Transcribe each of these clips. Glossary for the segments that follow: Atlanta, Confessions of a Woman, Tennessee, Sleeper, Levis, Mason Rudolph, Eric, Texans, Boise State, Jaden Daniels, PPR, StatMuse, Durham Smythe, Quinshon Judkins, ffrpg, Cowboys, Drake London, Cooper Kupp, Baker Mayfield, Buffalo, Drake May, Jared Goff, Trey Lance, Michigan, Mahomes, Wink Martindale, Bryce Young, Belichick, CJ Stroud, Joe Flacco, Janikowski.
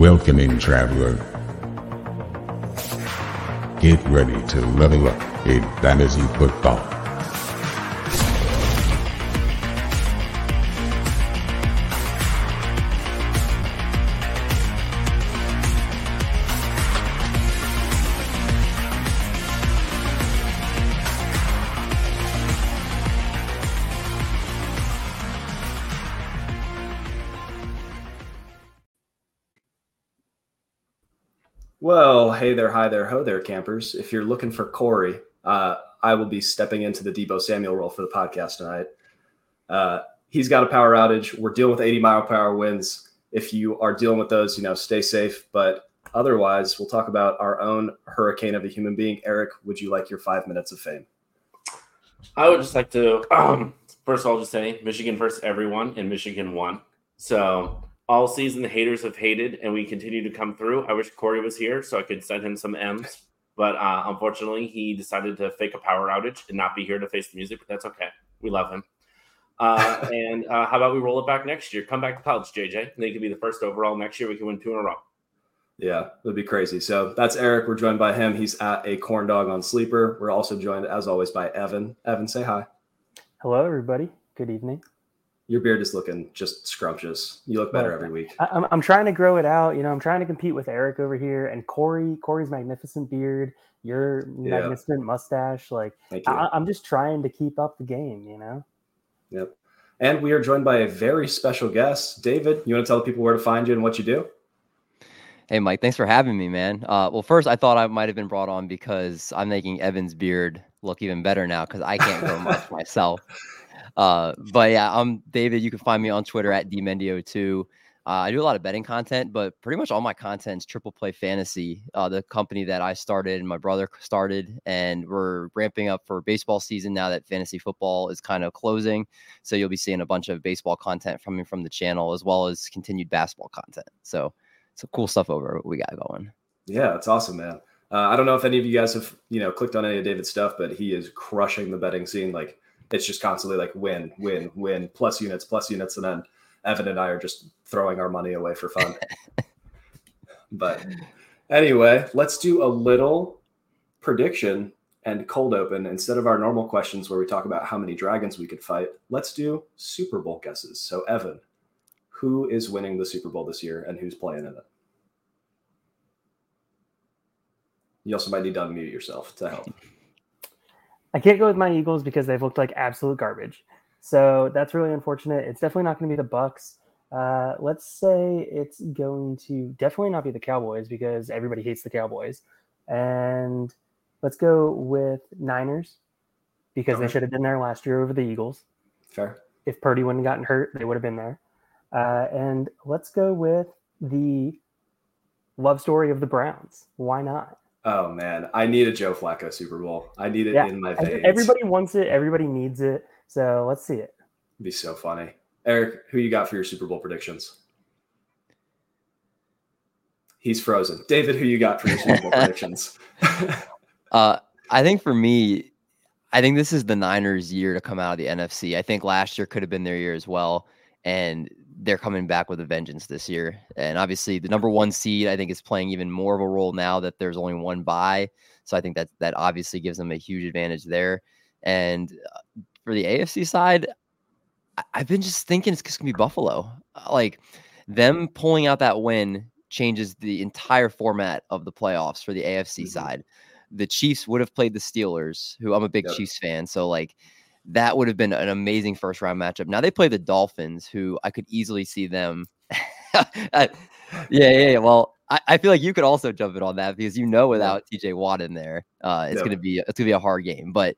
Welcoming traveler, get ready to level up in fantasy football. Well, hey there, hi there, ho there, campers. If you're looking for Corey, I will be stepping into the Debo Samuel role for the podcast tonight. He's got a power outage. We're dealing with 80-mile-per-hour winds. If you are dealing with those, stay safe. But otherwise, we'll talk about our own hurricane of a human being. Eric, would you like your 5 minutes of fame? I would just like to, first of all, just say Michigan versus everyone, and Michigan won. So all season, the haters have hated, and we continue to come through. I wish Corey was here so I could send him some M's, but unfortunately, he decided to fake a power outage and not be here to face the music, but that's okay. We love him. And how about we roll it back next year? Come back to college, JJ, and they could be the first overall next year. We can win two in a row. Yeah, that'd be crazy. So that's Eric. We're joined by him. He's at a corn dog on Sleeper. We're also joined, as always, by Evan. Evan, say hi. Hello, everybody. Good evening. Your beard is looking just scrumptious. You look better every week. I'm trying to grow it out. I'm trying to compete with Eric over here and Corey. Corey's magnificent beard, your magnificent mustache. Like, I'm just trying to keep up the game, Yep. And we are joined by a very special guest. David, you want to tell people where to find you and what you do? Hey, Mike, thanks for having me, man. Well, first, I thought I might have been brought on because I'm making Evan's beard look even better now because I can't grow much myself. But yeah, I'm David. You can find me on Twitter at dmendio2. I do a lot of betting content, but pretty much all my content's Triple Play Fantasy, the company that I started and my brother started, and we're ramping up for baseball season now that fantasy football is kind of closing. So you'll be seeing a bunch of baseball content from the channel, as well as continued basketball content. So it's cool stuff over what we got going. Yeah, it's awesome, man. I don't know if any of you guys have clicked on any of David's stuff, but he is crushing the betting scene. Like, it's just constantly like win, win, win, plus units. And then Evan and I are just throwing our money away for fun. But anyway, let's do a little prediction and cold open. Instead of our normal questions where we talk about how many dragons we could fight, let's do Super Bowl guesses. So Evan, who is winning the Super Bowl this year and who's playing in it? You also might need to unmute yourself to help. I can't go with my Eagles because they've looked like absolute garbage. So that's really unfortunate. It's definitely not going to be the Bucks. Let's say it's going to definitely not be the Cowboys because everybody hates the Cowboys. And let's go with Niners because they should have been there last year over the Eagles. Fair. If Purdy wouldn't have gotten hurt, they would have been there. And let's go with the love story of the Browns. Why not? Oh, man, I need a Joe Flacco Super Bowl. I need it in my veins. Everybody wants it. Everybody needs it. So let's see it. It'd be so funny. Eric, who you got for your Super Bowl predictions? He's frozen. David, who you got for your Super Bowl predictions? I think for me, this is the Niners' year to come out of the NFC. I think last year could have been their year as well. And they're coming back with a vengeance this year. And obviously the number one seed, I think, is playing even more of a role now that there's only one bye. So I think that obviously gives them a huge advantage there. And for the AFC side, I've been just thinking it's going to be Buffalo. Like, them pulling out that win changes the entire format of the playoffs for the AFC side. The Chiefs would have played the Steelers, who I'm a big Chiefs fan. So, like, that would have been an amazing first round matchup. Now they play the Dolphins, who I could easily see them. Well, I feel like you could also jump in on that because without TJ Watt in there, it's gonna be a hard game. But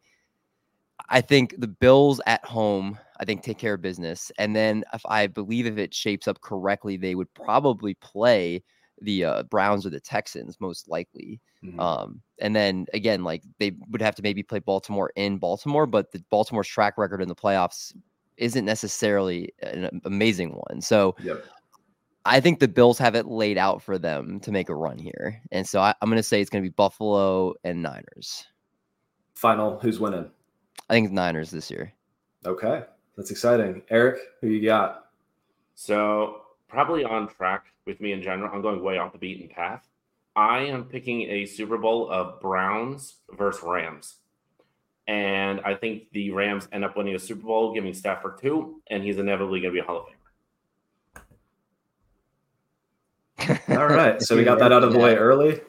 I think the Bills at home, I think, take care of business. And then if it shapes up correctly, they would probably play the Browns or the Texans most likely. And then again, like, they would have to maybe play Baltimore in Baltimore, but the Baltimore's track record in the playoffs isn't necessarily an amazing one. So I think the Bills have it laid out for them to make a run here. And so I'm going to say it's going to be Buffalo and Niners. Final, who's winning? I think it's Niners this year. Okay. That's exciting. Eric, who you got? So probably on track with me in general. I'm going way off the beaten path. I am picking a Super Bowl of Browns versus Rams. And I think the Rams end up winning a Super Bowl, giving Stafford two, and he's inevitably going to be a Hall of Famer. All right, so we got that out of the way early.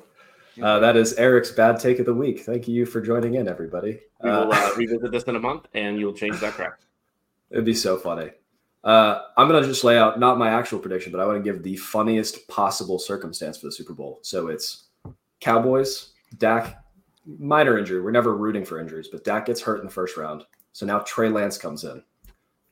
That is Eric's bad take of the week. Thank you for joining in, everybody. We will revisit this in a month, and you'll change that crack. It'd be so funny. I'm going to just lay out not my actual prediction, but I want to give the funniest possible circumstance for the Super Bowl. So it's Cowboys, Dak, minor injury. We're never rooting for injuries, but Dak gets hurt in the first round. So now Trey Lance comes in.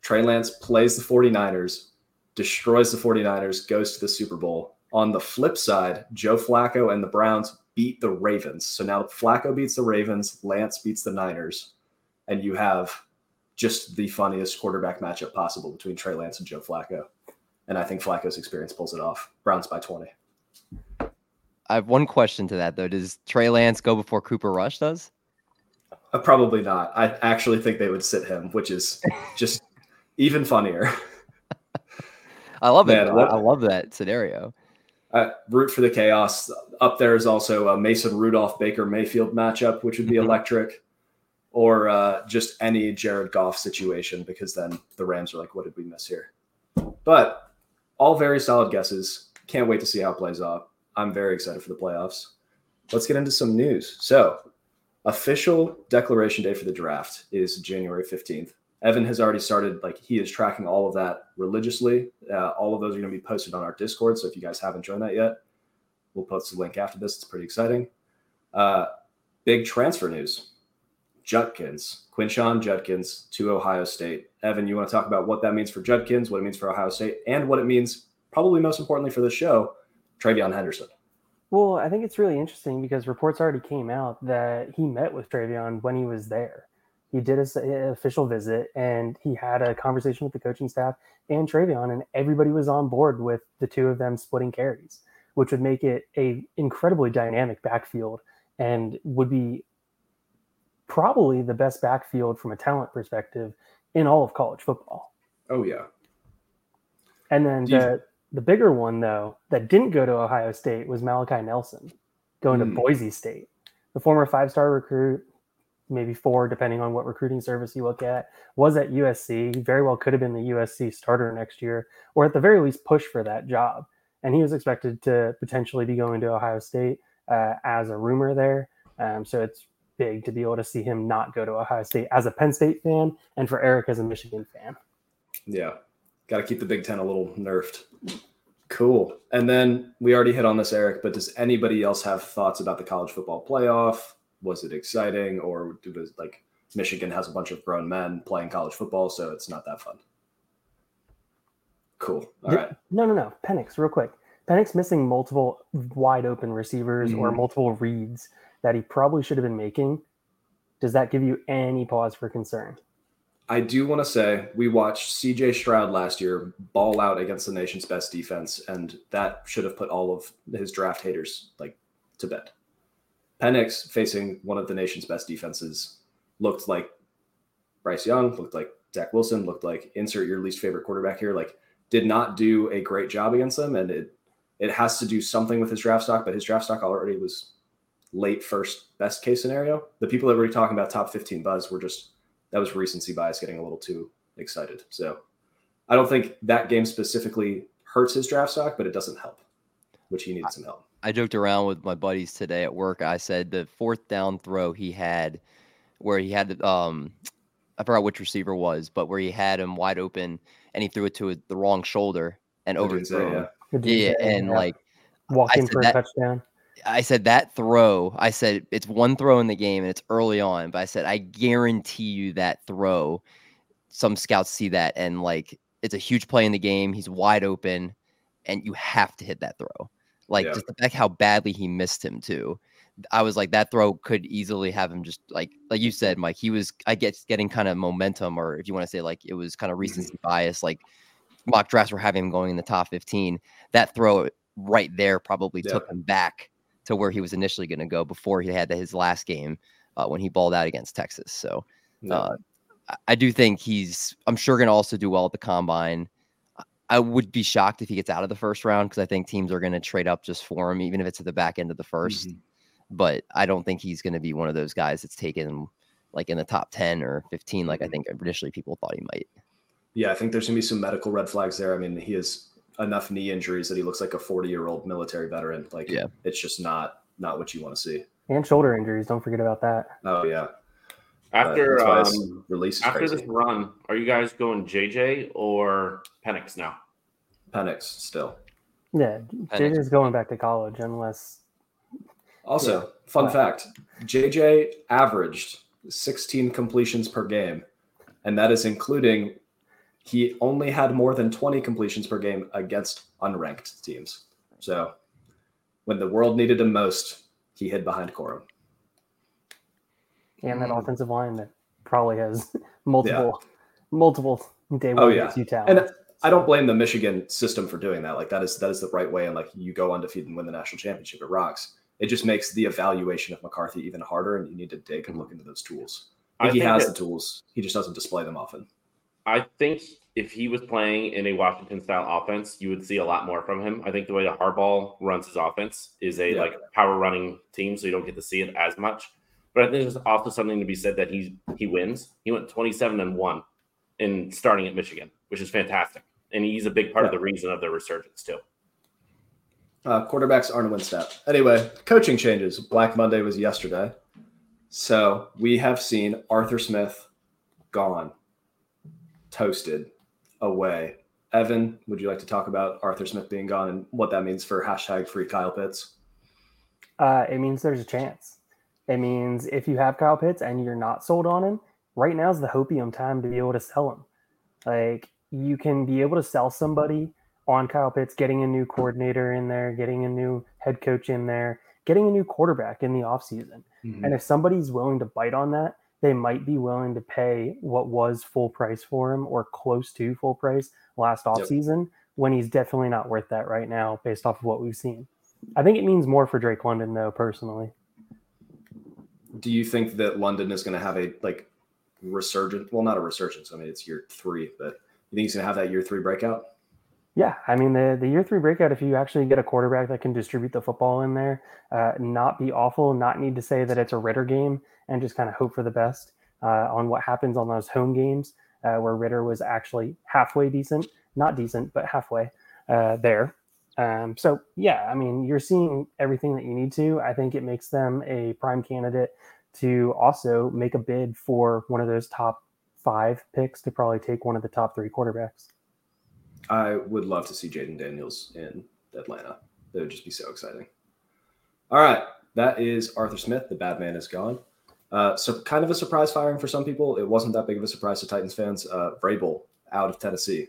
Trey Lance plays the 49ers, destroys the 49ers, goes to the Super Bowl. On the flip side, Joe Flacco and the Browns beat the Ravens. So now Flacco beats the Ravens, Lance beats the Niners, and you have just the funniest quarterback matchup possible between Trey Lance and Joe Flacco. And I think Flacco's experience pulls it off. Browns by 20. I have one question to that, though. Does Trey Lance go before Cooper Rush does? Probably not. I actually think they would sit him, which is just even funnier. I love it. I love that scenario. Root for the chaos. Up there is also a Mason Rudolph Baker Mayfield matchup, which would be electric, or just any Jared Goff situation, because then the Rams are like, what did we miss here? But all very solid guesses. Can't wait to see how it plays out. I'm very excited for the playoffs. Let's get into some news. So official declaration day for the draft is January 15th. Evan has already started, he is tracking all of that religiously. All of those are going to be posted on our Discord. So if you guys haven't joined that yet, we'll post the link after this. It's pretty exciting. Big transfer news. Judkins, Quinshon Judkins to Ohio State. Evan, you want to talk about what that means for Judkins, what it means for Ohio State, and what it means, probably most importantly for this show, Travion Henderson. Well, I think it's really interesting because reports already came out that he met with Travion when he was there. He did an official visit, and he had a conversation with the coaching staff and Travion, and everybody was on board with the two of them splitting carries, which would make it an incredibly dynamic backfield and would be probably the best backfield from a talent perspective in all of college football. Oh, yeah. And then the bigger one, though, that didn't go to Ohio State was Malachi Nelson going to Boise State, the former five-star recruit, maybe four, depending on what recruiting service you look at, was at USC. He very well could have been the USC starter next year, or at the very least push for that job. And he was expected to potentially be going to Ohio State as a rumor there. So it's big to be able to see him not go to Ohio State as a Penn State fan, and for Eric as a Michigan fan. Yeah, got to keep the Big Ten a little nerfed. Cool. And then we already hit on this, Eric, but does anybody else have thoughts about the college football playoff? Was it exciting, or was Michigan has a bunch of grown men playing college football, so it's not that fun? Cool. All right. No. Penix, real quick. Penix missing multiple wide open receivers or multiple reads that he probably should have been making. Does that give you any pause for concern? I do want to say we watched CJ Stroud last year ball out against the nation's best defense, and that should have put all of his draft haters to bed. Penix, facing one of the nation's best defenses, looked like Bryce Young, looked like Zach Wilson, looked like insert your least favorite quarterback here, did not do a great job against them. And it has to do something with his draft stock, but his draft stock already was late first, best case scenario. The people that were talking about top 15 buzz were that was recency bias getting a little too excited. So I don't think that game specifically hurts his draft stock, but it doesn't help, which he needs some help. I joked around with my buddies today at work. I said the fourth down throw he had where he had, I forgot which receiver was, but where he had him wide open and he threw it to the wrong shoulder and overthrew him. Yeah, and walked in for a touchdown. I said that throw, I said it's one throw in the game and it's early on, but I said, I guarantee you that throw, some scouts see that and it's a huge play in the game. He's wide open and you have to hit that throw. Just the fact how badly he missed him too. I was that throw could easily have him just like you said, Mike, he was, I guess, getting kind of momentum, or if you want to say it was kind of recency bias, mock drafts were having him going in the top 15. That throw right there probably took him back to where he was initially going to go before he had his last game when he balled out against Texas. So I do think I'm sure going to also do well at the combine. I would be shocked if he gets out of the first round because I think teams are going to trade up just for him, even if it's at the back end of the first. Mm-hmm. But I don't think he's going to be one of those guys that's taken like in the top 10 or 15, like I think initially people thought he might. Yeah, I think there's going to be some medical red flags there. I mean, he has enough knee injuries that he looks like a 40-year-old military veteran. Like, yeah. It's just not what you want to see. And shoulder injuries, don't forget about that. Oh, yeah. After this run, are you guys going JJ or Penix now? Penix still. Yeah, JJ's going back to college unless. Also, fun fact, JJ averaged 16 completions per game, and that is including he only had more than 20 completions per game against unranked teams. So when the world needed him most, he hid behind Corey. And that offensive line that probably has multiple day one UT talent. And I don't blame the Michigan system for doing that. Like that is the right way. And like you go undefeated and win the national championship, it rocks. It just makes the evaluation of McCarthy even harder. And you need to dig and look into those tools. I think he has the tools. He just doesn't display them often. I think if he was playing in a Washington style offense, you would see a lot more from him. I think the way that Harbaugh runs his offense is a power running team. So you don't get to see it as much. But I think there's also something to be said that he wins. He went 27-1 in starting at Michigan, which is fantastic. And he's a big part of the reason of their resurgence, too. Quarterbacks aren't a win stat. Anyway, coaching changes. Black Monday was yesterday. So we have seen Arthur Smith gone, toasted, away. Evan, would you like to talk about Arthur Smith being gone and what that means for #FreeKylePitts? It means there's a chance. It means if you have Kyle Pitts and you're not sold on him, right now is the hopium time to be able to sell him. Like you can be able to sell somebody on Kyle Pitts, getting a new coordinator in there, getting a new head coach in there, getting a new quarterback in the offseason. Mm-hmm. And if somebody's willing to bite on that, they might be willing to pay what was full price for him or close to full price last offseason when he's definitely not worth that right now based off of what we've seen. I think it means more for Drake London, though, personally. Do you think that London is going to have a resurgence? Well, not a resurgence. I mean, it's year three, but you think he's going to have that year three breakout? Yeah. I mean, the year three breakout, if you actually get a quarterback that can distribute the football in there, not be awful, not need to say that it's a Ritter game and just kind of hope for the best on what happens on those home games where Ritter was actually halfway decent, not decent, but halfway there. I mean, you're seeing everything that you need to. I think it makes them a prime candidate to also make a bid for one of those top 5 picks to probably take one of the top 3 quarterbacks. I would love to see Jaden Daniels in Atlanta. That would just be so exciting. All right. That is Arthur Smith. The bad man is gone. So kind of a surprise firing for some people. It wasn't that big of a surprise to Titans fans. Vrabel out of Tennessee.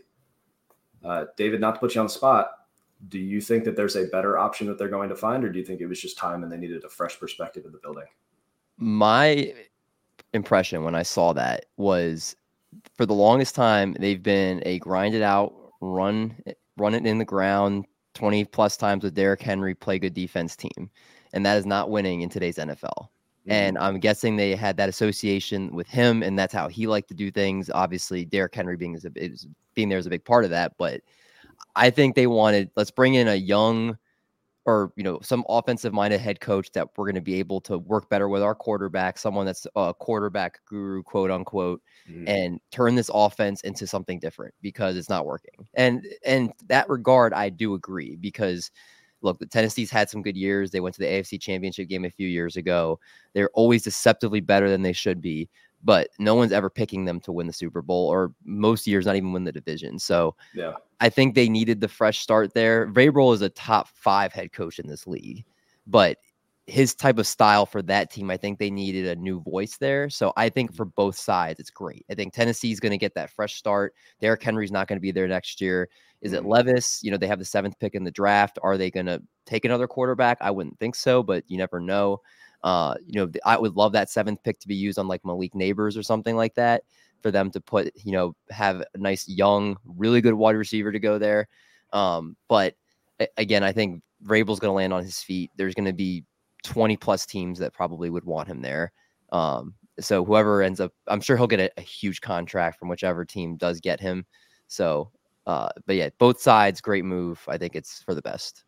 David, not to put you on the spot, do you think that there's a better option that they're going to find, or do you think it was just time and they needed a fresh perspective in the building? My impression when I saw that was for the longest time, they've been a grinded out, run it in the ground 20 plus times with Derrick Henry, play good defense team. And that is not winning in today's NFL. And I'm guessing they had that association with him and that's how he liked to do things. Obviously Derrick Henry being there is a big part of that, but I think they wanted, let's bring in a young or, some offensive minded head coach that we're going to be able to work better with our quarterback, someone that's a quarterback guru, quote unquote, and turn this offense into something different because it's not working. And that regard, I do agree because look, the Tennessee's had some good years. They went to the AFC Championship game a few years ago. They're always deceptively better than they should be, but no one's ever picking them to win the Super Bowl or most years, not even win the division. So I think they needed the fresh start there. Vrabel is a top 5 head coach in this league, but his type of style for that team, I think they needed a new voice there. So I think for both sides, it's great. I think Tennessee's going to get that fresh start. Derrick Henry's not going to be there next year. Is it Levis? They have the 7th pick in the draft. Are they going to take another quarterback? I wouldn't think so, but you never know. I would love that 7th pick to be used on like Malik Neighbors or something like that for them to put, have a nice, young, really good wide receiver to go there. But again, I think Vrabel's going to land on his feet. There's going to be 20 plus teams that probably would want him there. So whoever ends up, I'm sure he'll get a huge contract from whichever team does get him. So But yeah, both sides, great move. I think it's for the best.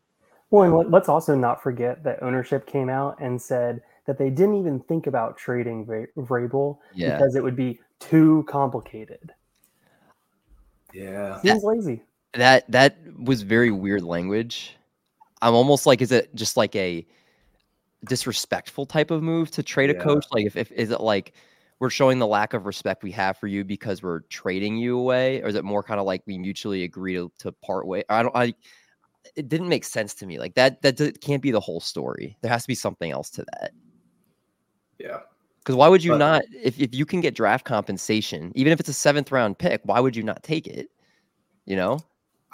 Well, and let's also not forget that ownership came out and said that they didn't even think about trading Vrabel because it would be too complicated. Yeah. Seems lazy. That was very weird language. I'm almost like, is it just like a disrespectful type of move to trade a coach? Like if is it like we're showing the lack of respect we have for you because we're trading you away? Or is it more kind of like we mutually agree to part way? It didn't make sense to me. Like that can't be the whole story. There has to be something else to that. Yeah. Because why would you not, if you can get draft compensation, even if it's a 7th round pick, why would you not take it? You know,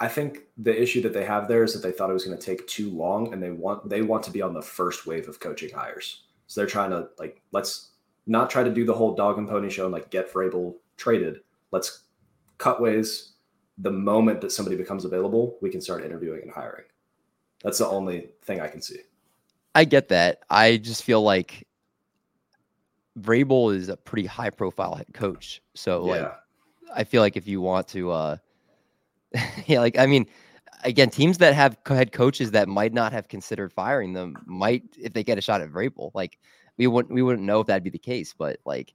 I think the issue that they have there is that they thought it was going to take too long, and they want to be on the first wave of coaching hires. So they're trying to like, let's not try to do the whole dog and pony show and like get Vrabel traded. Let's cut ways. The moment that somebody becomes available, we can start interviewing and hiring. That's the only thing I can see. I get that. I just feel like Vrabel is a pretty high profile head coach. So like, I feel like if you want to, like, I mean, again, teams that have head coaches that might not have considered firing them might, if they get a shot at Vrabel, like we wouldn't know if that'd be the case, but like,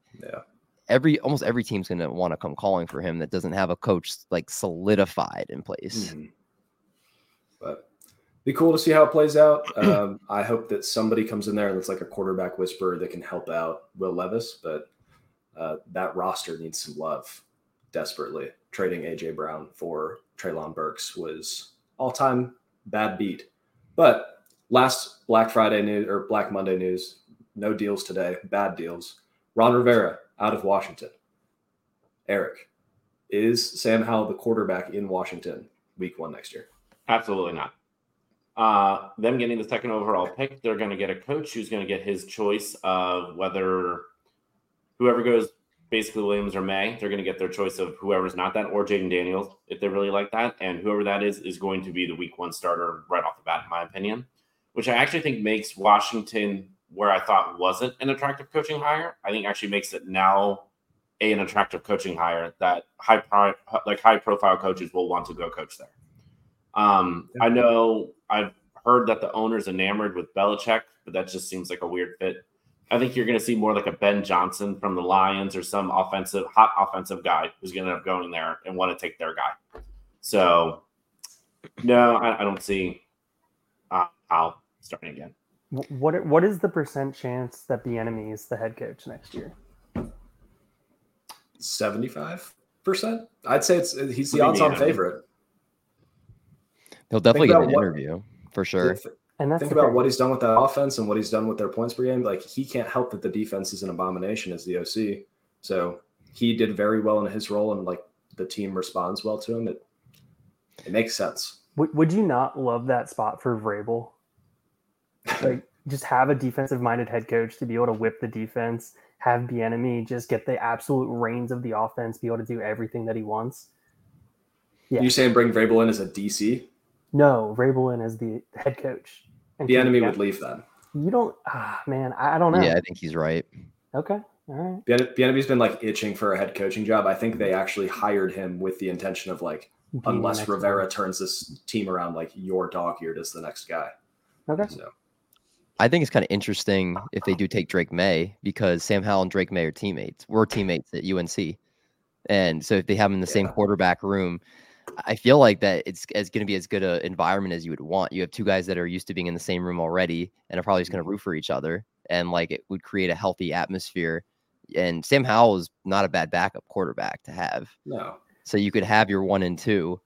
almost every team's going to want to come calling for him that doesn't have a coach like solidified in place. Mm-hmm. But be cool to see how it plays out. I hope that somebody comes in there and it's like a quarterback whisperer that can help out Will Levis, but that roster needs some love desperately. Trading AJ Brown for Treylon Burks was all-time bad beat. But last Black Friday news or Black Monday news, no deals today, bad deals. Ron Rivera out of Washington. Eric, is Sam Howell the quarterback in Washington week 1 next year? Absolutely not. Them getting the 2nd overall pick, they're going to get a coach who's going to get his choice of whether whoever goes, basically Williams or May, they're going to get their choice of whoever's not that, or Jaden Daniels, if they really like that. And whoever that is going to be the week 1 starter right off the bat, in my opinion, which I actually think makes Washington, where I thought wasn't an attractive coaching hire, I think actually makes it now an attractive coaching hire that high profile coaches will want to go coach there. I know I've heard that the owner's enamored with Belichick, but that just seems like a weird fit. I think you're going to see more like a Ben Johnson from the Lions or some hot offensive guy who's going to end up going there and want to take their guy. So no, I don't see I'll starting again. What is the % chance that Bieniemy is the head coach next year? 75%. I'd say he's the odds-on favorite. He'll definitely get an interview for sure. And that's think about what he's done with that offense and what he's done with their points per game. Like, he can't help that the defense is an abomination as the OC. So he did very well in his role, and like the team responds well to him. It makes sense. Would you not love that spot for Vrabel? Like, just have a defensive-minded head coach to be able to whip the defense, have Bieniemy just get the absolute reins of the offense, be able to do everything that he wants. Yeah. You saying bring Vrabel in as a DC? No, Vrabel in as the head coach. And Bieniemy would leave then. You don't, man. I don't know. Yeah, I think he's right. Okay, all right. Bieniemy's been like itching for a head coaching job. I think they actually hired him with the intention of like, unless Rivera turns this team around, like your dog eared is the next guy. Okay. So I think it's kind of interesting if they do take Drake May, because Sam Howell and Drake May are teammates. We're teammates at UNC, and so if they have him in the same quarterback room, I feel like that it's going to be as good an environment as you would want. You have two guys that are used to being in the same room already and are probably just going to root for each other. And like, it would create a healthy atmosphere. And Sam Howell is not a bad backup quarterback to have. No. So you could have your 1 and 2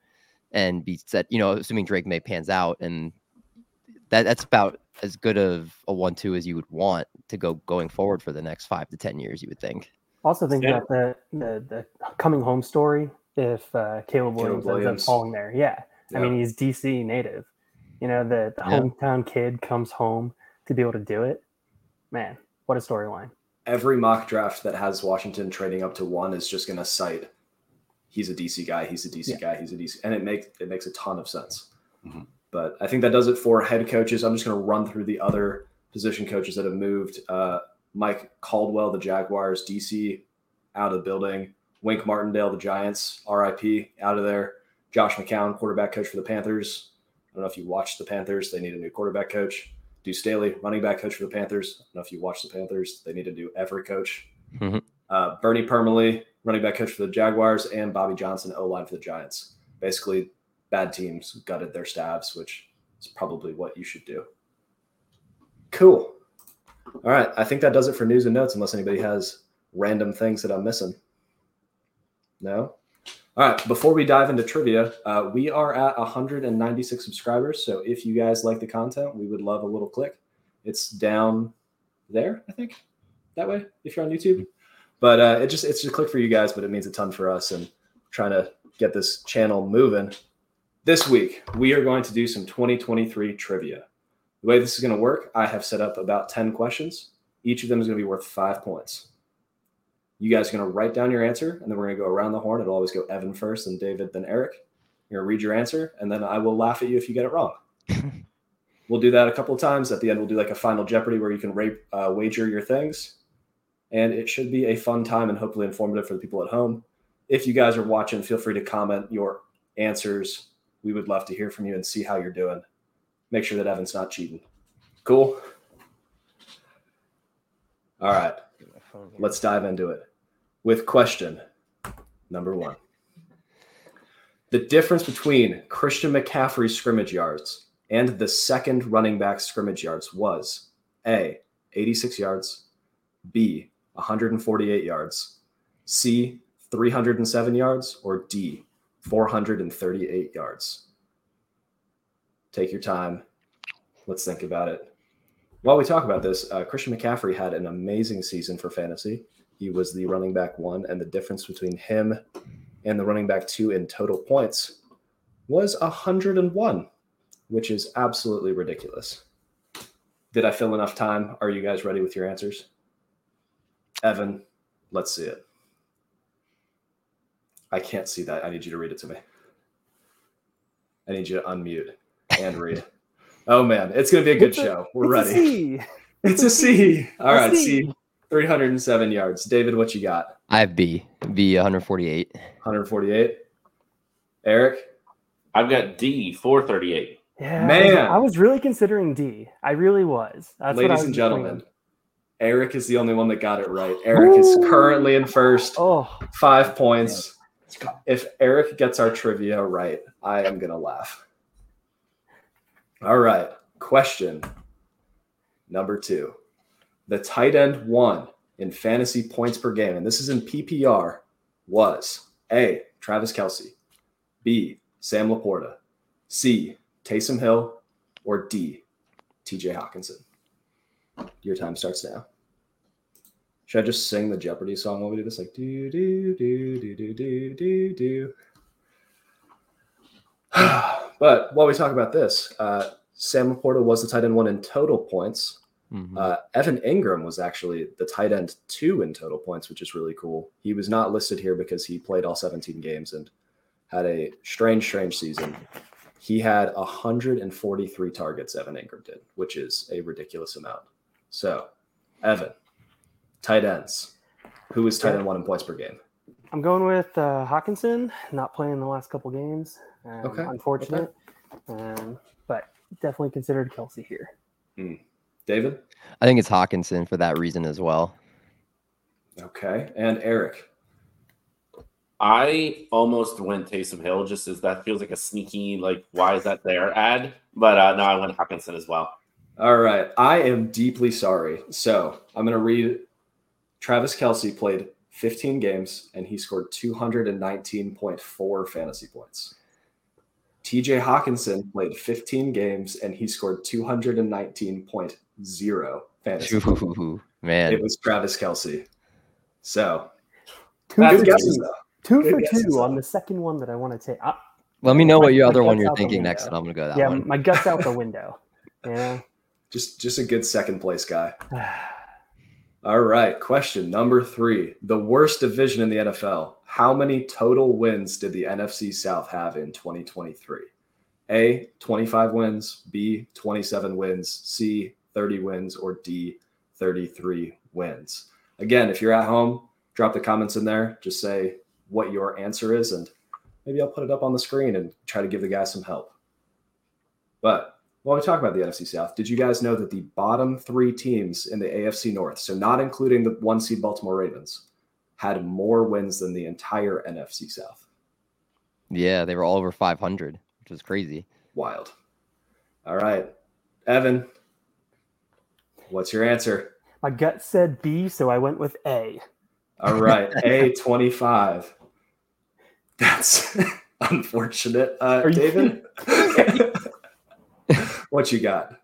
and be set, you know, assuming Drake May pans out, and that's about as good of a 1-2 as you would want to go going forward for the next 5 to 10 years, you would think. Also think about the coming home story. If Caleb Williams ends up falling there, I mean, he's DC native, you know, the hometown kid comes home to be able to do it. Man, what a storyline! Every mock draft that has Washington trading up to 1 is just going to cite he's a DC guy, and it makes a ton of sense. Mm-hmm. But I think that does it for head coaches. I'm just going to run through the other position coaches that have moved. Mike Caldwell, the Jaguars, DC, out of the building. Wink Martindale, the Giants, RIP, out of there. Josh McCown, quarterback coach for the Panthers. I don't know if you watched the Panthers. They need a new quarterback coach. Deuce Staley, running back coach for the Panthers. I don't know if you watched the Panthers. They need a new effort coach. Mm-hmm. Bernie Permaly, running back coach for the Jaguars, and Bobby Johnson, O-line for the Giants. Basically, bad teams gutted their staffs, which is probably what you should do. Cool. All right. I think that does it for news and notes, unless anybody has random things that I'm missing. No? All right, before we dive into trivia, we are at 196 subscribers, so if you guys like the content, we would love a little click. It's down there, I think, that way, if you're on YouTube. But it's just a click for you guys, but it means a ton for us and trying to get this channel moving. This week, we are going to do some 2023 trivia. The way this is going to work, I have set up about 10 questions. Each of them is going to be worth 5 points. You guys are going to write down your answer, and then we're going to go around the horn. It'll always go Evan first, then David, then Eric. You're going to read your answer, and then I will laugh at you if you get it wrong. We'll do that a couple of times. At the end, we'll do like a Final Jeopardy where you can wager your things. And it should be a fun time and hopefully informative for the people at home. If you guys are watching, feel free to comment your answers. We would love to hear from you and see how you're doing. Make sure that Evan's not cheating. Cool? All right. Let's dive into it. With question number one, the difference between Christian McCaffrey's scrimmage yards and the second running back's scrimmage yards was A, 86 yards, B, 148 yards, C, 307 yards, or D, 438 yards. Take your time. Let's think about it. While we talk about this, Christian McCaffrey had an amazing season for fantasy. He was the running back one, and the difference between him and the running back two in total points was 101, which is absolutely ridiculous. Did I fill enough time? Are you guys ready with your answers? Evan, let's see it. I can't see that. I need you to read it to me. I need you to unmute and read. Oh, man, it's going to be a good show. We're ready. It's a C. All right, C. 307 yards. David, what you got? I have B. B, 148. 148. Eric? I've got D, 438. Yeah, man. I was really considering D. I really was. That's Ladies what I was and gentlemen, doing. Eric is the only one that got it right. Eric is currently in first. 5 points. Man. If Eric gets our trivia right, I am going to laugh. All right. Question number two. The tight end one in fantasy points per game, and this is in PPR, was A, Travis Kelce, B, Sam Laporta, C, Taysom Hill, or D, TJ Hawkinson. Your time starts now. Should I just sing the Jeopardy song while we do this? Like, do, do, do, do, do, do, do, do. But while we talk about this, Sam Laporta was the tight end one in total points. Evan Ingram was actually the tight end two in total points, which is really cool. He was not listed here because he played all 17 games and had a strange season. He had 143 targets, Evan Ingram did, which is a ridiculous amount. So, Evan, tight ends. Who is tight end one in points per game? I'm going with Hawkinson, not playing the last couple games. Unfortunate. Okay. But definitely considered Kelce here. David? I think it's Hawkinson for that reason as well. Okay. And Eric? I almost went Taysom Hill just as that feels like a sneaky, like, why is that there ad? But no, I went Hawkinson as well. All right. I am deeply sorry. So I'm going to read. Travis Kelce played 15 games, and he scored 219.4 fantasy points. TJ Hawkinson played 15 games, and he scored 219.0 fantasy. Ooh, man. It was Travis Kelce. So, two for two on the second one that I want to take. Let me know what your other one you're thinking next, and I'm going to go that one. Yeah, my gut's out the window. Yeah. Just a good second place guy. All right, question number three. The worst division in the NFL. How many total wins did the NFC South have in 2023? A, 25 wins, B, 27 wins, C, 30 wins, or D, 33 wins. Again, if you're at home, drop the comments in there. Just say what your answer is, and Maybe I'll put it up on the screen and try to give the guys some help. But while we talk about the NFC South, did you guys know that the bottom three teams in the AFC North, so not including the one seed Baltimore Ravens, had more wins than the entire NFC South? Yeah, they were all over 500, which was crazy. Wild. All right. Evan, what's your answer? My gut said B, so I went with A. All right. A, 25. That's unfortunate. David, what you got?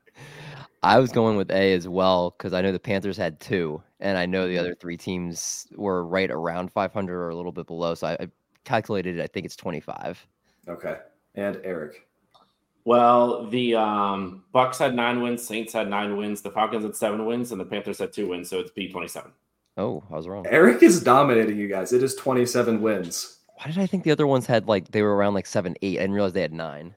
I was going with A as well because I know the Panthers had two, and I know the other three teams were right around 500 or a little bit below. So I calculated it. I think it's 25. Okay. And Eric. Well, the Bucks had 9 wins, Saints had 9 wins, the Falcons had 7 wins, and the Panthers had 2 wins, so it's B27. Oh, I was wrong. Eric is dominating you guys. It is 27 wins. Why did I think the other ones had they were around 7, 8? I didn't realize they had 9.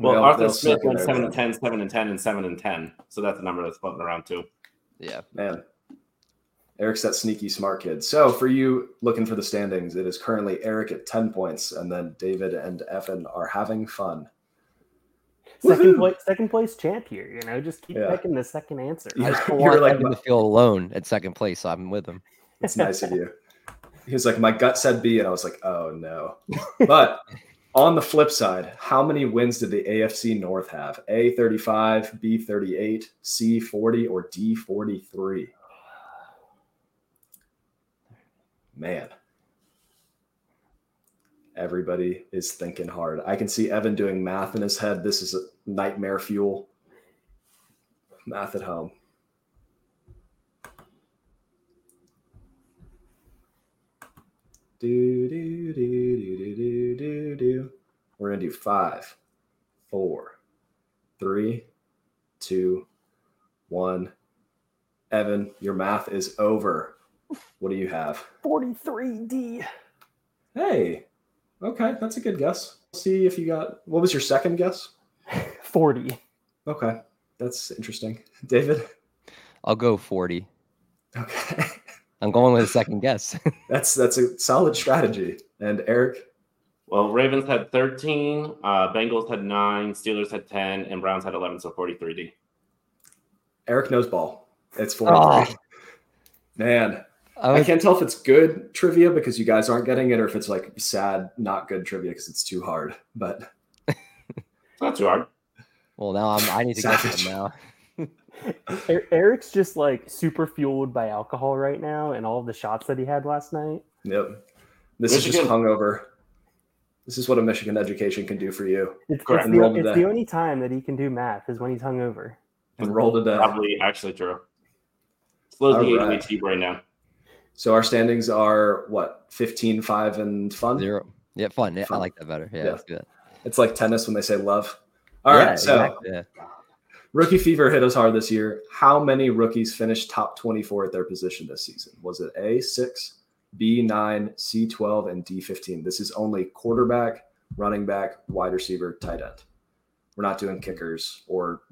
Well, Arthur Smith went 7-10, 7-10, and 7-10. So that's the number that's floating around too. Yeah, man. Eric's that sneaky smart kid. So for you looking for the standings, it is currently Eric at 10 points, and then David and Evan are having fun. Second place champ here, just keep picking the second answer. I just don't want him to feel alone at second place, so I'm with him. It's nice of you. He was like, my gut said B, and I was like, oh no. But on the flip side, how many wins did the AFC North have? A, 35, B, 38, C, 40, or D, 43? Man. Everybody is thinking hard. I can see Evan doing math in his head. This is a nightmare fuel. Math at home. We're going to do 5, 4, 3, 2, 1. Evan, your math is over. What do you have? 43D. Hey. Okay, that's a good guess. See if you got... What was your second guess? 40. Okay, that's interesting. David? I'll go 40. Okay. I'm going with a second guess. That's a solid strategy. And Eric? Well, Ravens had 13, Bengals had 9, Steelers had 10, and Browns had 11, so 43D. Eric knows ball. It's 43. Oh. Man. I can't tell if it's good trivia because you guys aren't getting it or if it's sad, not good trivia because it's too hard. But it's not too hard. Well, now I need to Savage. Get them now. Eric's just super fueled by alcohol right now and all the shots that he had last night. Yep. This Michigan. Is just hungover. This is what a Michigan education can do for you. It's the only time that he can do math is when he's hungover. And rolled it up. Probably actually true. Slows the ADHD right now. So our standings are, 15, 5, and fun? 0. Yeah, fun. Yeah, fun. I like that better. Yeah, let's do that. It's like tennis when they say love. All right, so exactly. Yeah. Rookie fever hit us hard this year. How many rookies finished top 24 at their position this season? Was it A, 6, B, 9, C, 12, and D, 15? This is only quarterback, running back, wide receiver, tight end. We're not doing kickers or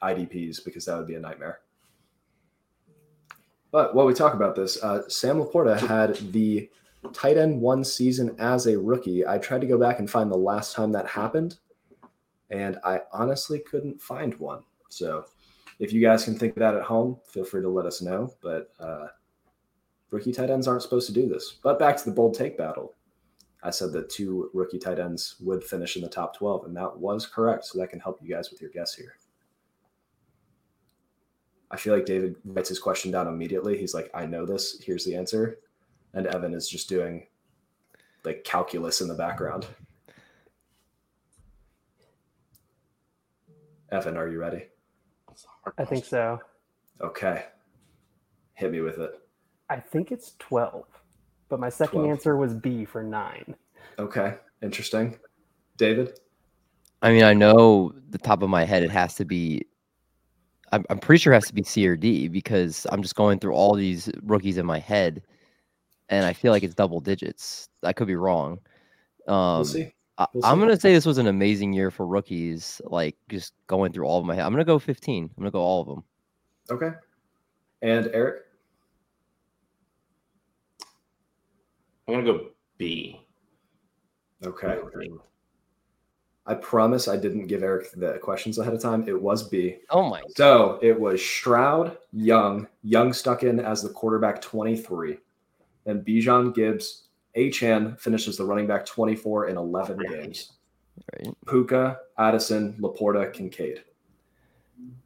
IDPs because that would be a nightmare. But while we talk about this, Sam Laporta had the tight end one season as a rookie. I tried to go back and find the last time that happened, and I honestly couldn't find one. So if you guys can think of that at home, feel free to let us know. But rookie tight ends aren't supposed to do this. But back to the bold take battle. I said that 2 rookie tight ends would finish in the top 12, and that was correct. So that can help you guys with your guess here. I feel like David writes his question down immediately. He's like, I know this. Here's the answer. And Evan is just doing calculus in the background. Evan, are you ready? I think so. Okay. Hit me with it. I think it's 12, but my second answer was B for 9. Okay. Interesting. David? I know the top of my head, it has to be I'm pretty sure it has to be C or D because I'm just going through all these rookies in my head, and I feel like it's double digits. I could be wrong. We'll see. I'm going to say this was an amazing year for rookies, just going through all of my head. I'm going to go 15. I'm going to go all of them. Okay. And Eric? I'm going to go B. Okay. I promise I didn't give Eric the questions ahead of time. It was B. Oh, my God. So it was Stroud, Young. Young stuck in as the quarterback 23. Then Bijan Gibbs. Achan finishes the running back 24 in 11 games. Right. Puka, Addison, Laporta, Kincaid.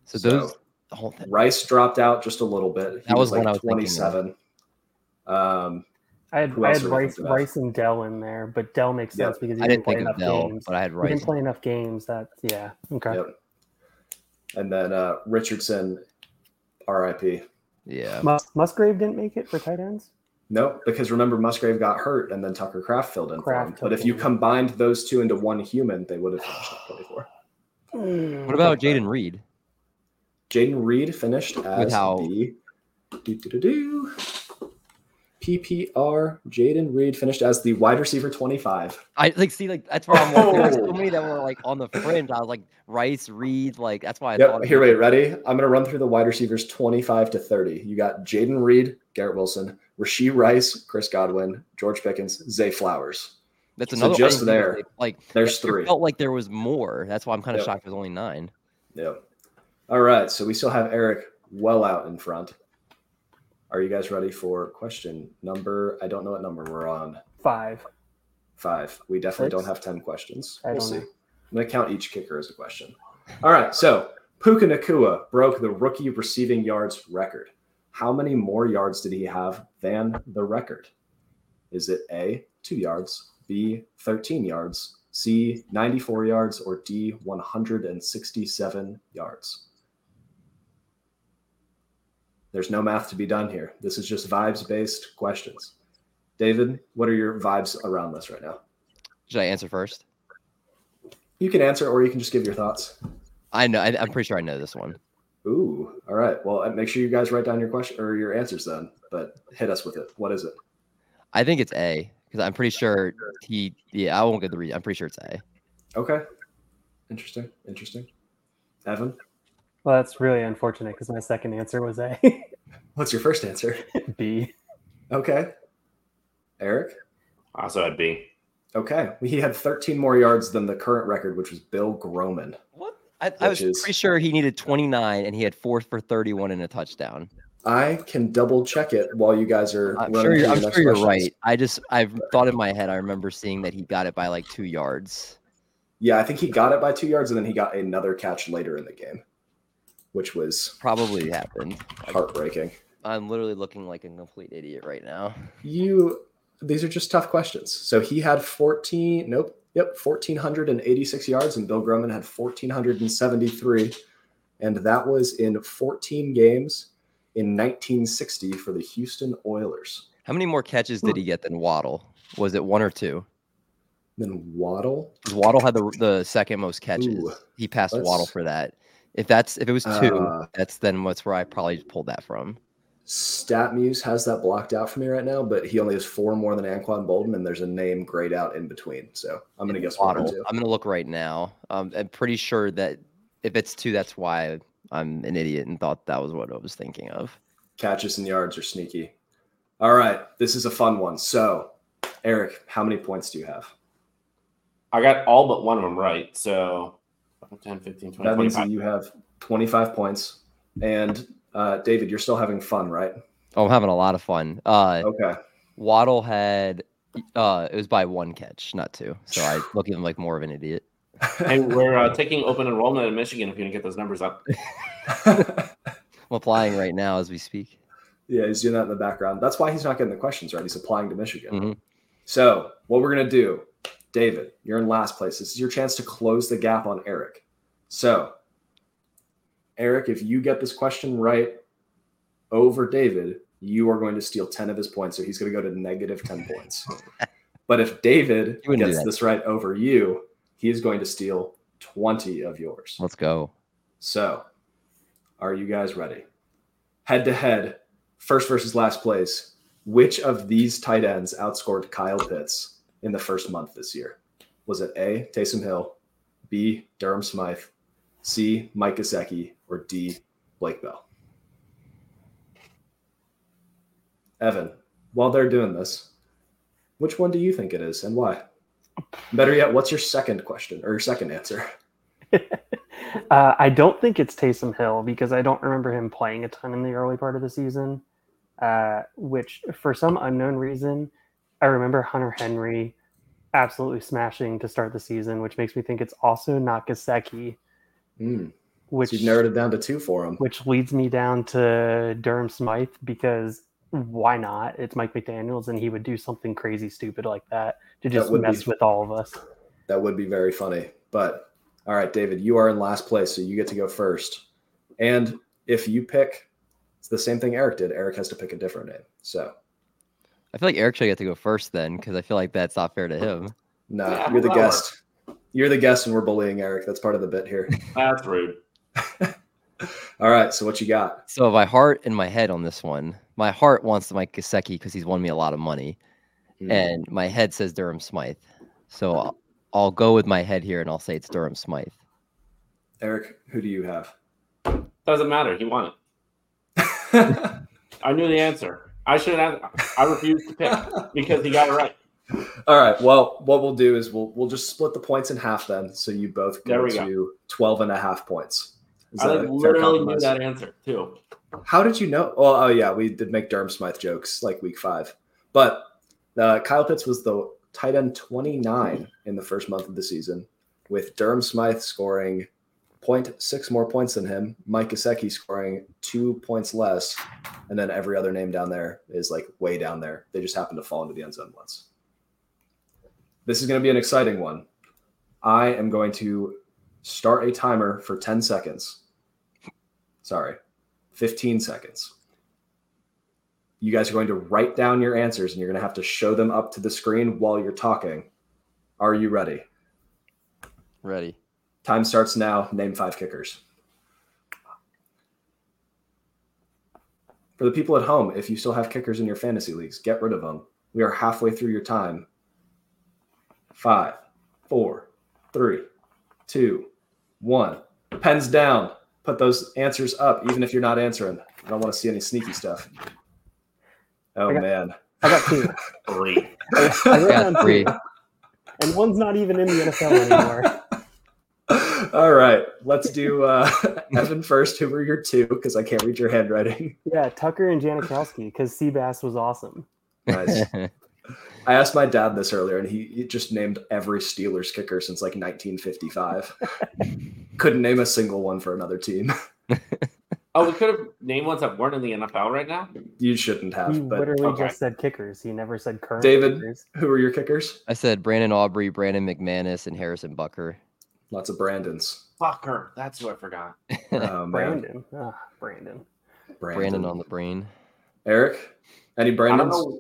So those the whole thing. Rice dropped out just a little bit. He that was like 27. I had Rice and Dell in there, but Dell makes sense because he didn't play enough games. But I had Rice. He didn't play enough games. Okay. Yep. And then Richardson, RIP. Yeah. Musgrave didn't make it for tight ends. Nope, because remember Musgrave got hurt, and then Tucker Kraft filled in for him. But if you combined those two into one human, they would have finished at 24. What about Jaden Reed? Jaden Reed finished as the PPR. Jaden Reed finished as the wide receiver 25. I that's where I'm like. There's so many that were like on the fringe. I was like Rice, Reed, like that's why. I thought. Here, wait, ready? I'm gonna run through the wide receivers 25 to 30. You got Jaden Reed, Garrett Wilson, Rashee Rice, Chris Godwin, George Pickens, Zay Flowers. That's another. So just there, like there's three. It felt like there was more. That's why I'm kind of shocked. There's only 9. Yep. All right, so we still have Eric well out in front. Are you guys ready for question number? I don't know what number we're on. 5. We definitely don't have 10 questions. We'll see. I'm gonna count each kicker as a question. All right, so Puka Nacua broke the rookie receiving yards record. How many more yards did he have than the record? Is it A, 2 yards, B, 13 yards, C, 94 yards, or D, 167 yards? There's no math to be done here. This is just vibes-based questions. David, what are your vibes around this right now? Should I answer first? You can answer, or you can just give your thoughts. I know. I'm pretty sure I know this one. Ooh, all right. Well, make sure you guys write down your question or your answers then, but hit us with it. What is it? I think it's A because I'm pretty sure I won't get the read. I'm pretty sure it's A. Okay. Interesting. Evan? Well, that's really unfortunate because my second answer was A. What's your first answer? B. Okay. Eric? I also had B. Okay. He had 13 more yards than the current record, which was Bill Groman. What? I was pretty sure he needed 29, and he had 4 for 31 and a touchdown. I can double check it while you guys are. I'm sure you're right. I've thought in my head. I remember seeing that he got it by like 2 yards. Yeah, I think he got it by 2 yards, and then he got another catch later in the game, which was probably happened. Heartbreaking. I'm literally looking like a complete idiot right now. These are just tough questions. So he had 14. Nope. Yep, 1,486 yards, and Bill Groman had 1,473, and that was in 14 games in 1960 for the Houston Oilers. How many more catches did he get than Waddle? Was it 1 or 2? Then Waddle? Because Waddle had the second most catches. Ooh, he passed Waddle for that. If it was 2, that's where I probably pulled that from. StatMuse has that blocked out for me right now, but he only has 4 more than Anquan Boldin, and there's a name grayed out in between. So I'm going to guess Waddle. 1 or 2. I'm going to look right now. I'm pretty sure that if it's 2, that's why I'm an idiot and thought that was what I was thinking of. Catches and yards are sneaky. All right. This is a fun one. So, Eric, how many points do you have? I got all but one of them right. So 10, 15, 20, that means 25. You have 25 points. And David, you're still having fun, right? Oh, I'm having a lot of fun. Okay. Waddle had it was by 1 catch, not 2. So I look at him like more of an idiot. And we're taking open enrollment in Michigan if you can get those numbers up. I'm applying right now as we speak. Yeah, he's doing that in the background. That's why he's not getting the questions right. He's applying to Michigan. Mm-hmm. So what we're going to do, David, you're in last place. This is your chance to close the gap on Eric. So Eric, if you get this question right over David, you are going to steal 10 of his points. So he's going to go to negative 10 points. But if David gets this right over you, he is going to steal 20 of yours. Let's go. So are you guys ready? Head to head, first versus last place. Which of these tight ends outscored Kyle Pitts in the first month this year? Was it A, Taysom Hill, B, Durham Smythe, C, Mike Gesicki, or D, Blake Bell? Evan, while they're doing this, which one do you think it is and why? Better yet, what's your second question or your second answer? I don't think it's Taysom Hill because I don't remember him playing a ton in the early part of the season, which for some unknown reason, I remember Hunter Henry absolutely smashing to start the season, which makes me think it's also Nakaseki. Which so you've narrowed it down to two for him. Which leads me down to Durham Smythe because why not? It's Mike McDaniels, and he would do something crazy stupid like that to just mess with all of us. That would be very funny. But all right, David, you are in last place, so you get to go first. And if you pick, it's the same thing Eric did. Eric has to pick a different name. So I feel like Eric should get to go first then, because I feel like that's not fair to him. No, yeah, you're the guest. You're the guest, and we're bullying Eric. That's part of the bit here. That's rude. All right, so what you got? So my heart and my head on this one. My heart wants Mike Gesicki because he's won me a lot of money, and my head says Durham Smythe. So I'll go with my head here, and I'll say it's Durham Smythe. Eric, who do you have? Doesn't matter. He won it. I knew the answer. I should have. I refused to pick because he got it right. All right. Well, what we'll do is we'll just split the points in half then, so you both go to 12.5 points. I literally knew that answer too. How did you know? Well, oh yeah, we did make Durham Smythe jokes like week 5, but Kyle Pitts was the tight end 29 in the first month of the season, with Durham Smythe scoring 0.6 more points than him, Mike Gesicki scoring 2 points less, and then every other name down there is like way down there. They just happen to fall into the end zone once. This is going to be an exciting one. I am going to start a timer for 10 seconds. Sorry, 15 seconds. You guys are going to write down your answers, and you're going to have to show them up to the screen while you're talking. Are you ready? Ready. Time starts now. Name 5 kickers. For the people at home, if you still have kickers in your fantasy leagues, get rid of them. We are halfway through your time. 5, 4, 3, 2, 1. Pens down. Put those answers up, even if you're not answering. I don't want to see any sneaky stuff. Oh, man. I got 2. 3. I got 3. And one's not even in the NFL anymore. All right. Let's do Evan first. Who were your 2? Because I can't read your handwriting. Yeah, Tucker and Janikowski, because Seabass was awesome. Nice. I asked my dad this earlier, and he just named every Steelers kicker since like 1955. Couldn't name a single one for another team. Oh, we could have named ones that weren't in the NFL right now? You shouldn't have. He just said kickers. He never said current David, kickers. Who were your kickers? I said Brandon Aubrey, Brandon McManus, and Harrison Bucker. Lots of Brandons. Bucker. That's who I forgot. Brandon. Oh, Brandon on the brain. Eric? Any Brandons?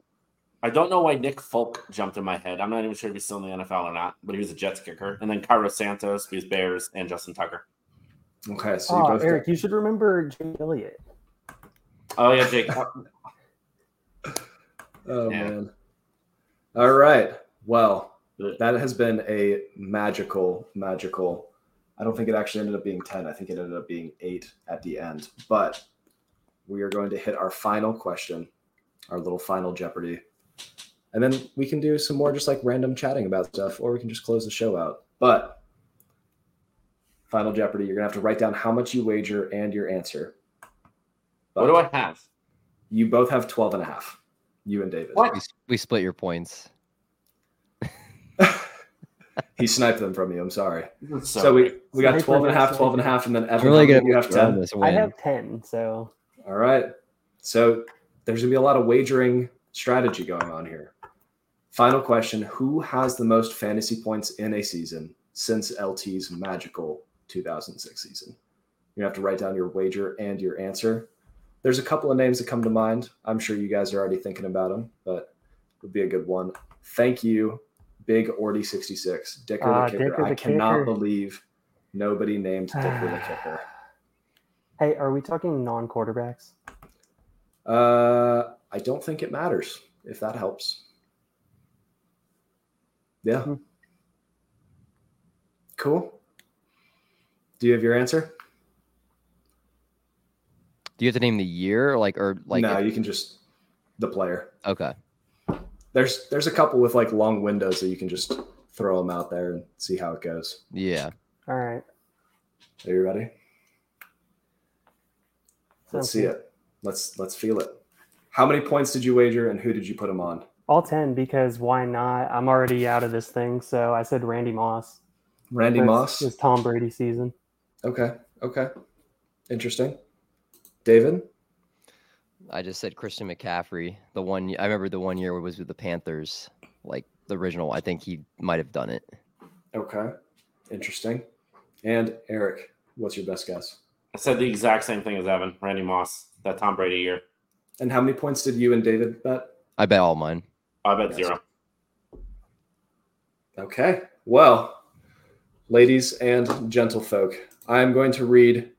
I don't know why Nick Folk jumped in my head. I'm not even sure if he's still in the NFL or not, but he was a Jets kicker. And then Cairo Santos, he was Bears, and Justin Tucker. Okay, so you both Eric, you should remember Jake Elliott. Oh, yeah, Jake. Man. All right. Well, that has been a magical. I don't think it actually ended up being 10. I think it ended up being 8 at the end. But we are going to hit our final question, our little final Jeopardy. And then we can do some more just like random chatting about stuff, or we can just close the show out. But Final Jeopardy, you're going to have to write down how much you wager and your answer. But what do I have? You both have 12.5, you and David. What? We split your points. He sniped them from you. I'm sorry. So we got 12.5, and then Evan, really you have 10. I have 10, so. All right. So there's going to be a lot of wagering strategy going on here. Final question: who has the most fantasy points in a season since LT's magical 2006 season? You have to write down your wager and your answer. There's a couple of names that come to mind. I'm sure you guys are already thinking about them, but it would be a good one. Thank you, Big Ordy 66. Dicker the kicker. I cannot believe nobody named Dicker the kicker. Hey, are we talking non-quarterbacks? I don't think it matters, if that helps. Yeah. Mm-hmm. Cool. Do you have your answer? Do you have to name the year? No, you can just the player. Okay. There's a couple with like long windows that you can just throw them out there and see how it goes. Yeah. All right. Are you ready? Let's see it. Let's feel it. How many points did you wager and who did you put them on? All 10 because why not? I'm already out of this thing, so I said Randy Moss. Randy Moss? It's Tom Brady season. Okay. Interesting. David? I just said Christian McCaffrey. The one I remember the 1 year was with the Panthers, like the original. I think he might have done it. Okay. Interesting. And Eric, what's your best guess? I said the exact same thing as Evan, Randy Moss, that Tom Brady year. And how many points did you and David bet? I bet all mine. I bet zero. Okay. Well, ladies and gentlefolk, I'm going to read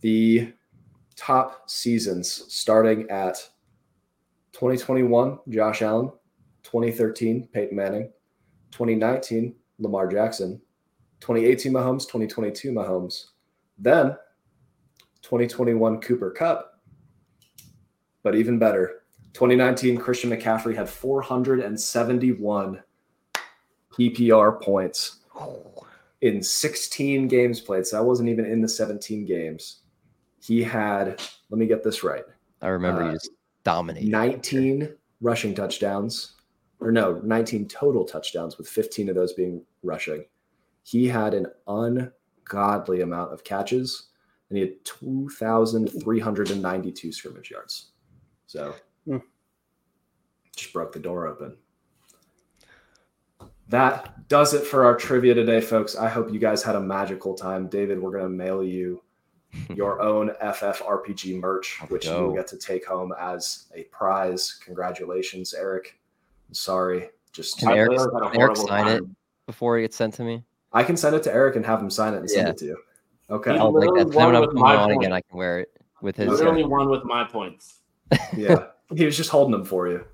the top seasons starting at 2021, Josh Allen, 2013, Peyton Manning, 2019, Lamar Jackson, 2018, Mahomes, 2022, Mahomes. Then 2021 Cooper Kupp, but even better, 2019 Christian McCaffrey had 471 PPR points in 16 games played. So I wasn't even in the 17 games. He had, let me get this right. I remember he just dominated. 19 rushing touchdowns, 19 total touchdowns with 15 of those being rushing. He had an ungodly amount of catches, and he had 2,392 scrimmage yards. So just broke the door open. That does it for our trivia today, folks. I hope you guys had a magical time. David, we're going to mail you your own FFRPG merch, which you get to take home as a prize. Congratulations, Eric. I'm sorry. Can Eric sign it before it gets sent to me? I can send it to Eric and have him sign it and send it to you. Okay. I'll make that. When I'm on again, I can wear it with his. Literally won with my points. Yeah. He was just holding them for you.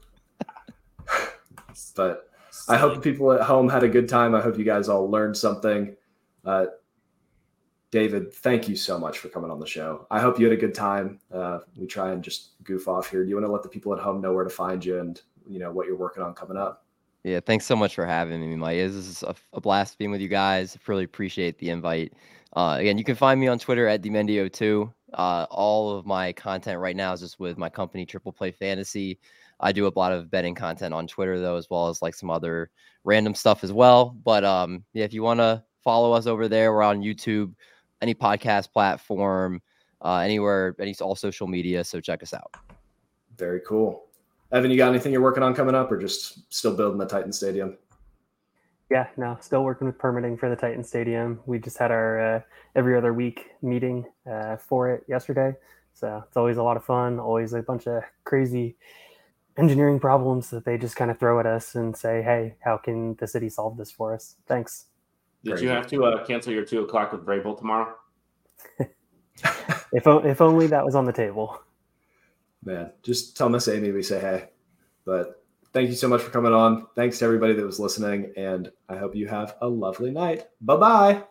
But I hope people at home had a good time. I hope you guys all learned something. David, thank you so much for coming on the show. I hope you had a good time. We try and just goof off here. Do you want to let the people at home know where to find you and what you're working on coming up? Yeah, thanks so much for having me, Mike. This is a blast being with you guys. Really appreciate the invite. Again, you can find me on Twitter at Demendio2. All of my content right now is just with my company, Triple Play Fantasy. I do a lot of betting content on Twitter, though, as well as like some other random stuff as well. But yeah, if you want to follow us over there, we're on YouTube, any podcast platform, anywhere, all social media. So check us out. Very cool. Evan, you got anything you're working on coming up or just still building the Titan Stadium? Yeah, no, still working with permitting for the Titan Stadium. We just had our every other week meeting for it yesterday. So it's always a lot of fun, always a bunch of crazy engineering problems that they just kind of throw at us and say, hey, how can the city solve this for us? Thanks. Did you have to cancel your 2 o'clock with Vrabel tomorrow? If only that was on the table. Man, just tell Miss Amy we say hey. But thank you so much for coming on. Thanks to everybody that was listening, and I hope you have a lovely night. Bye-bye.